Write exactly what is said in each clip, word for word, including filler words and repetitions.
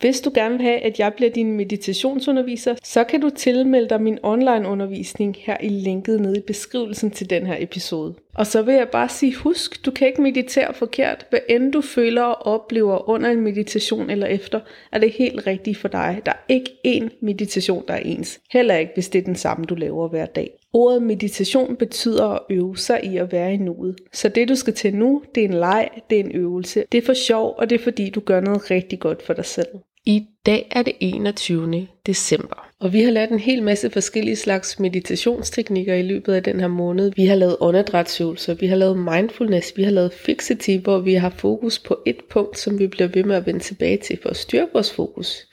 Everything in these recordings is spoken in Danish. Hvis du gerne vil have, at jeg bliver din meditationsunderviser, så kan du tilmelde dig min onlineundervisning her i linket nede i beskrivelsen til den her episode. Og så vil jeg bare sige, husk, du kan ikke meditere forkert. Hvad end du føler og oplever under en meditation eller efter, er det helt rigtigt for dig. Der er ikke én meditation, der er ens. Heller ikke, hvis det er den samme, du laver hver dag. Ordet meditation betyder at øve sig i at være i nuet. Så det du skal til nu, det er en leg, det er en øvelse. Det er for sjov, og det er fordi du gør noget rigtig godt for dig selv. I dag er det enogtyvende december, og vi har lavet en hel masse forskellige slags meditationsteknikker i løbet af den her måned. Vi har lavet åndedrætsøvelser, vi har lavet mindfulness, vi har lavet fixity, hvor vi har fokus på et punkt, som vi bliver ved med at vende tilbage til for at styrke vores fokus.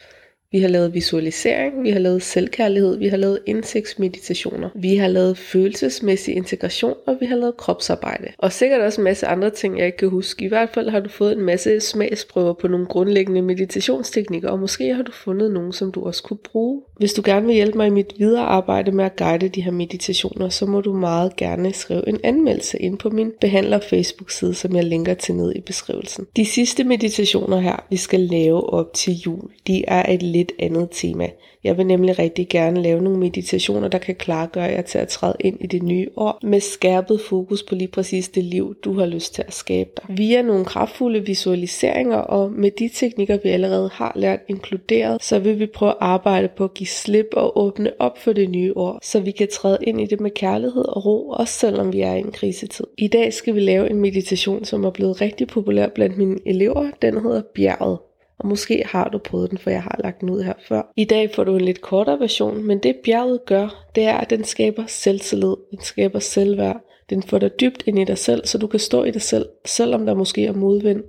Vi har lavet visualisering, vi har lavet selvkærlighed, vi har lavet indsigtsmeditationer, vi har lavet følelsesmæssig integration, og vi har lavet kropsarbejde. Og sikkert også en masse andre ting, jeg ikke kan huske. I hvert fald har du fået en masse smagsprøver på nogle grundlæggende meditationsteknikker, og måske har du fundet nogen, som du også kunne bruge. Hvis du gerne vil hjælpe mig i mit videre arbejde med at guide de her meditationer, så må du meget gerne skrive en anmeldelse ind på min behandler Facebook-side, som jeg linker til ned i beskrivelsen. De sidste meditationer her, vi skal lave op til jul, de er et lidt andet tema. Jeg vil nemlig rigtig gerne lave nogle meditationer, der kan klargøre jer til at træde ind i det nye år med skærpet fokus på lige præcis det liv, du har lyst til at skabe dig. Via nogle kraftfulde visualiseringer og med de teknikker, vi allerede har lært inkluderet, så vil vi prøve at arbejde på at give slip og åbne op for det nye år, så vi kan træde ind i det med kærlighed og ro, også selvom vi er i en krisetid. I dag skal vi lave en meditation, som er blevet rigtig populær blandt mine elever. Den hedder Bjerget. Og måske har du prøvet den, for jeg har lagt den ud her før. I dag får du en lidt kortere version, men det bjerget gør, det er, at den skaber selvtillid, den skaber selvværd, den får dig dybt ind i dig selv, så du kan stå i dig selv, selvom der måske er modvind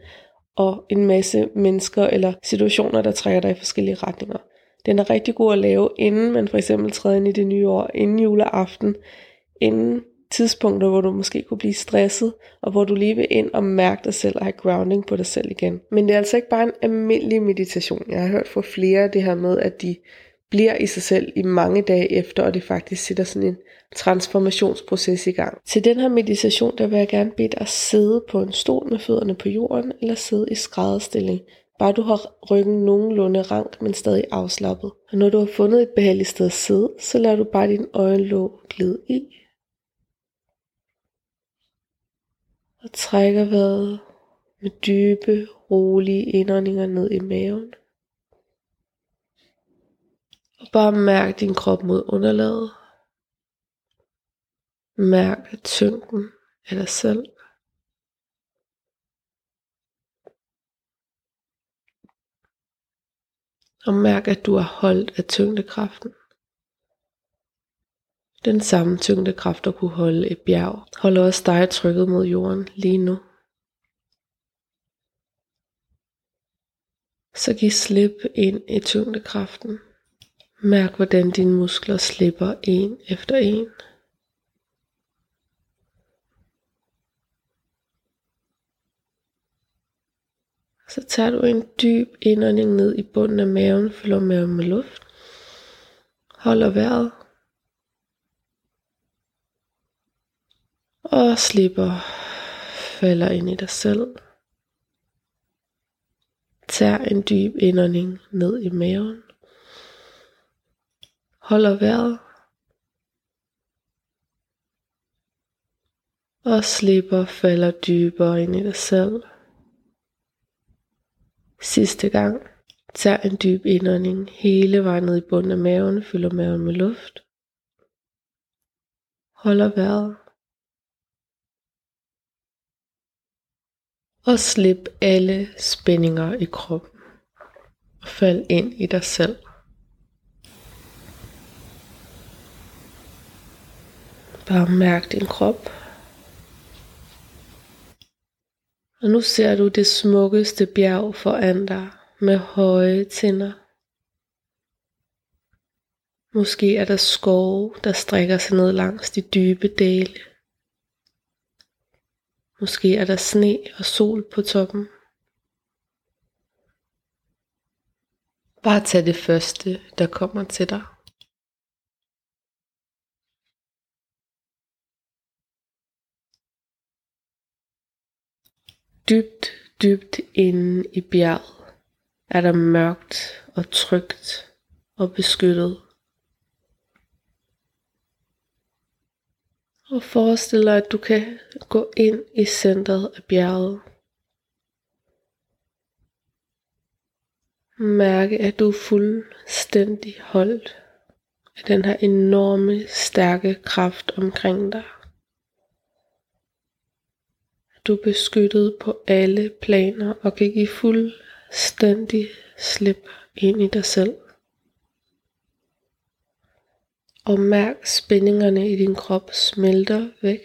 og en masse mennesker eller situationer, der trækker dig i forskellige retninger. Den er rigtig god at lave, inden man for eksempel træder ind i det nye år, inden juleaften, inden tidspunkter, hvor du måske kunne blive stresset, og hvor du lige vil ind og mærke dig selv og have grounding på dig selv igen. Men det er altså ikke bare en almindelig meditation. Jeg har hørt fra flere det her med, at de bliver i sig selv i mange dage efter, og det faktisk sætter sådan en transformationsproces i gang. Til den her meditation, der vil jeg gerne bede dig at sidde på en stol med fødderne på jorden, eller sidde i skrædderstilling. Bare du har ryggen nogenlunde rank, men stadig afslappet. Og når du har fundet et behageligt sted at sidde, så lader du bare din øjenlåg glide i. Og trækker vejret med dybe, rolige indåndinger ned i maven. Og bare mærk din krop mod underlaget. Mærk tyngden af dig selv. Og mærk, at du er holdt af tyngdekraften. Den samme tyngdekraft, der kunne holde et bjerg, holder også dig trykket mod jorden lige nu. Så giv slip ind i tyngdekraften. Mærk, hvordan dine muskler slipper en efter en. Så tager du en dyb indånding ned i bunden af maven, fylder maven med luft, holder vejret og slipper, falder ind i dig selv. Tag en dyb indånding ned i maven, holder vejret og slipper, falder dybere ind i dig selv. Sidste gang, tag en dyb indånding hele vejen ned i bunden af maven, fylder maven med luft, holder vejret og slip alle spændinger i kroppen og fald ind i dig selv. Bare mærk din krop. Og nu ser du det smukkeste bjerg foran dig med høje tinder. Måske er der skove, der strækker sig ned langs de dybe dale. Måske er der sne og sol på toppen. Bare tag det første, der kommer til dig. Dybt, dybt inde i bjerget er der mørkt og trygt og beskyttet. Og forestil dig, at du kan gå ind i centret af bjerget. Mærke, at du er fuldstændig holdt af den her enorme, stærke kraft omkring dig. Du er beskyttet på alle planer og kan give fuldstændig slip ind i dig selv. Og mærk spændingerne i din krop smelter væk.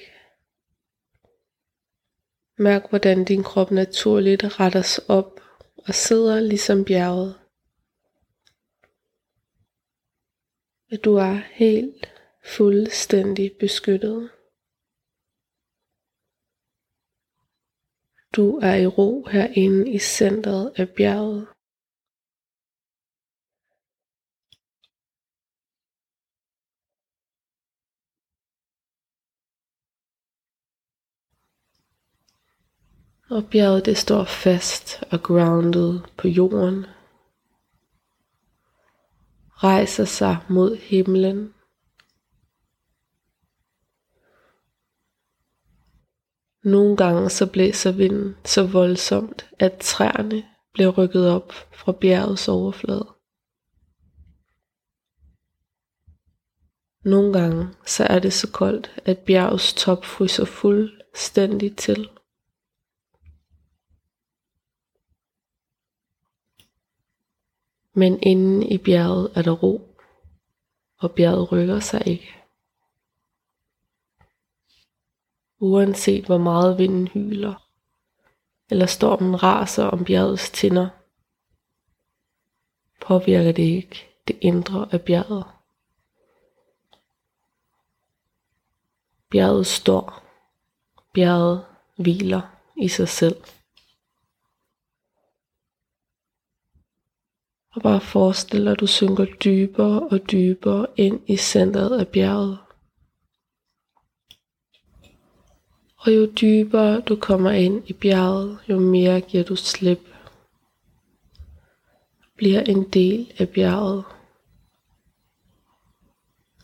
Mærk, hvordan din krop naturligt retter sig op og sidder ligesom bjerget. At du er helt fuldstændig beskyttet. Du er i ro herinde i centret af bjerget. Og bjerget det står fast og grounded på jorden. Rejser sig mod himlen. Nogle gange så blæser vinden så voldsomt, at træerne bliver rykket op fra bjergets overflade. Nogle gange så er det så koldt, at bjergets top fryser fuldstændig til. Men inde i bjerget er der ro, og bjerget rykker sig ikke. Uanset hvor meget vinden hyler, eller stormen raser om bjergets tinder, påvirker det ikke det indre af bjerget. Bjerget står, bjerget hviler i sig selv. Og bare forestil dig, at du synker dybere og dybere ind i centret af bjerget. Og jo dybere du kommer ind i bjerget, jo mere giver du slip. Bliver en del af bjerget.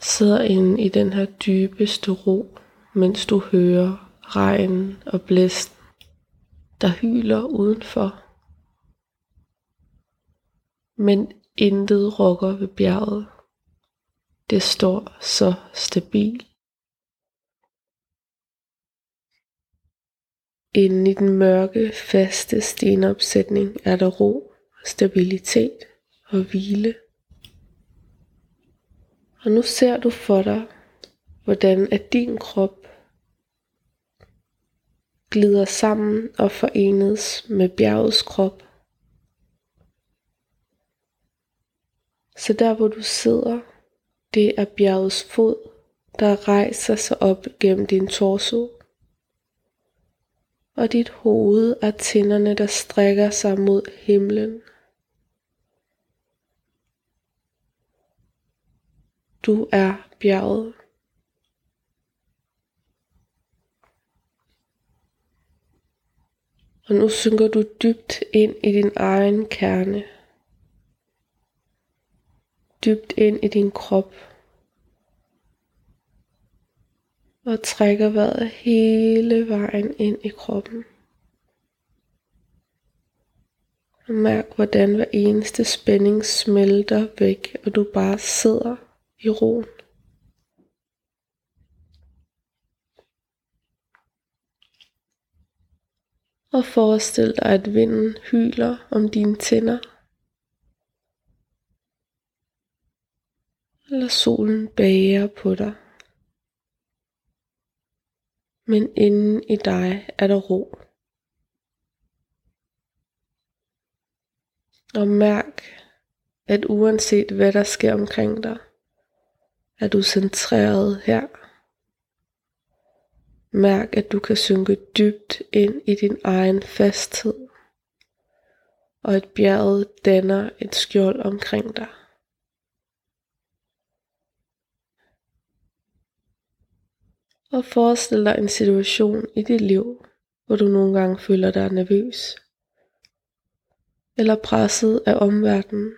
Sidder inde i den her dybeste ro, mens du hører regnen og blæsten, der hyler udenfor. Men intet rokker ved bjerget. Det står så stabilt. Inden i den mørke, faste stenopsætning er der ro, stabilitet og hvile. Og nu ser du for dig, hvordan at din krop glider sammen og forenes med bjergets krop. Så der hvor du sidder, det er bjergets fod, der rejser sig op gennem din torso. Og dit hoved er tænderne, der strækker sig mod himlen. Du er bjerget. Og nu synker du dybt ind i din egen kerne. Dybt ind i din krop. Og trækker vejret hele vejen ind i kroppen. Og mærk hvordan hver eneste spænding smelter væk, og du bare sidder i roen. Og forestil dig at vinden hyler om dine tænder. Eller solen bager på dig. Men inden i dig er der ro. Og mærk, at uanset hvad der sker omkring dig, er du centreret her. Mærk, at du kan synke dybt ind i din egen fasthed, og at bjerget danner et skjold omkring dig. Og forestil dig en situation i dit liv, hvor du nogle gange føler dig nervøs, eller presset af omverdenen.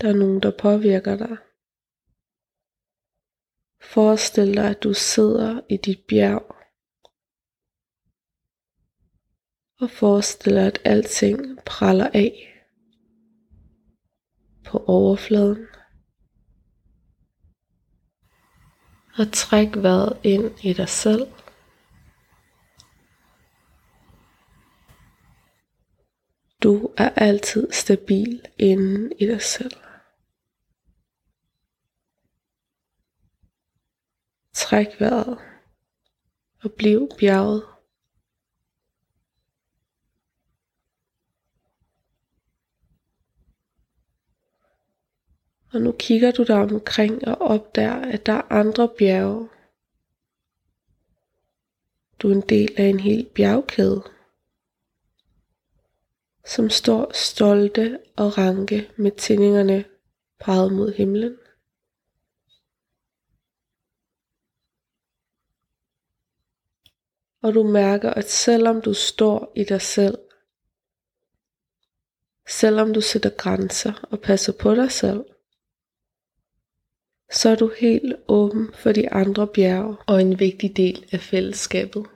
Der er nogen, der påvirker dig. Forestil dig, at du sidder i dit bjerg. Og forestil dig, at alting praller af på overfladen. Og træk vejret ind i dig selv. Du er altid stabil inden i dig selv. Træk vejret og bliv bjerget. Og nu kigger du dig omkring og opdager, at der er andre bjerge. Du er en del af en hel bjergkæde, som står stolte og ranke med tændingerne peget mod himlen. Og du mærker, at selvom du står i dig selv, selvom du sætter grænser og passer på dig selv, så er du helt åben for de andre bjerge og en vigtig del af fællesskabet.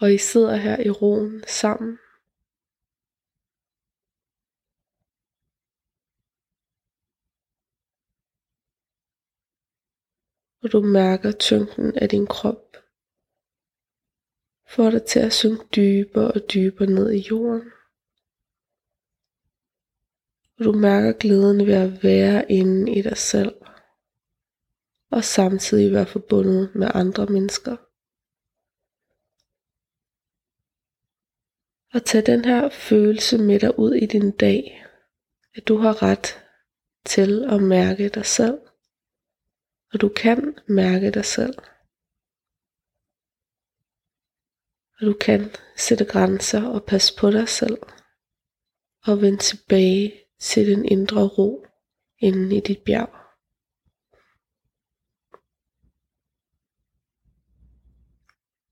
Og I sidder her i roen sammen. Og du mærker tyngden af din krop. Får dig til at synke dybere og dybere ned i jorden. Og du mærker glæden ved at være inde i dig selv. Og samtidig være forbundet med andre mennesker. Og tag den her følelse med dig ud i din dag. At du har ret til at mærke dig selv. Og du kan mærke dig selv. Og du kan sætte grænser og passe på dig selv. Og vende tilbage til den indre ro inden i dit bjerg.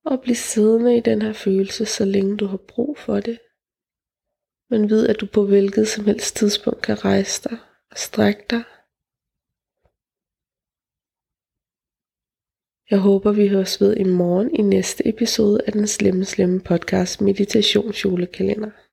Og bliv siddende i den her følelse, så længe du har brug for det. Men vid, at du på hvilket som helst tidspunkt kan rejse dig og strække dig. Jeg håber, vi høres ved i morgen i næste episode af den slemme, slemme podcast meditationsjulekalender.